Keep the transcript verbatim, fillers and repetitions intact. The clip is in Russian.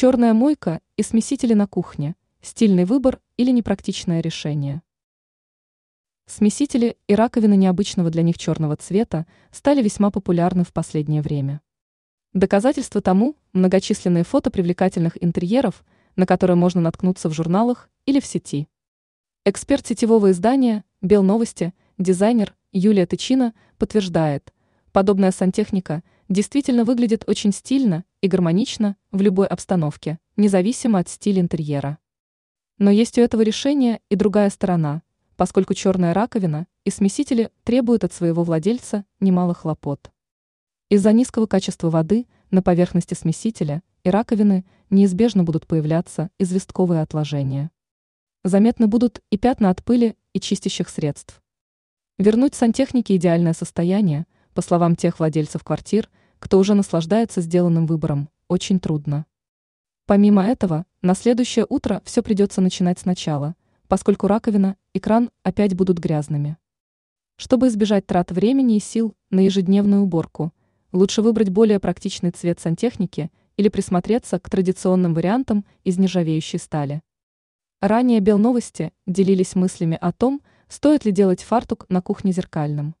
Черная мойка и смесители на кухне. Стильный выбор или непрактичное решение? Смесители и раковины необычного для них черного цвета стали весьма популярны в последнее время. Доказательство тому многочисленные фото привлекательных интерьеров, на которые можно наткнуться в журналах или в сети. Эксперт сетевого издания «Белновости», дизайнер Юлия Тычина подтверждает, подобная сантехника действительно выглядит очень стильно и гармонично в любой обстановке, независимо от стиля интерьера. Но есть у этого решения и другая сторона, поскольку черная раковина и смесители требуют от своего владельца немало хлопот. Из-за низкого качества воды на поверхности смесителя и раковины неизбежно будут появляться известковые отложения. Заметны будут и пятна от пыли и чистящих средств. Вернуть сантехнике идеальное состояние, по словам тех владельцев квартир, кто уже наслаждается сделанным выбором, очень трудно. Помимо этого, на следующее утро все придется начинать сначала, поскольку раковина и кран опять будут грязными. Чтобы избежать трат времени и сил на ежедневную уборку, лучше выбрать более практичный цвет сантехники или присмотреться к традиционным вариантам из нержавеющей стали. Ранее Белновости делились мыслями о том, стоит ли делать фартук на кухне зеркальным.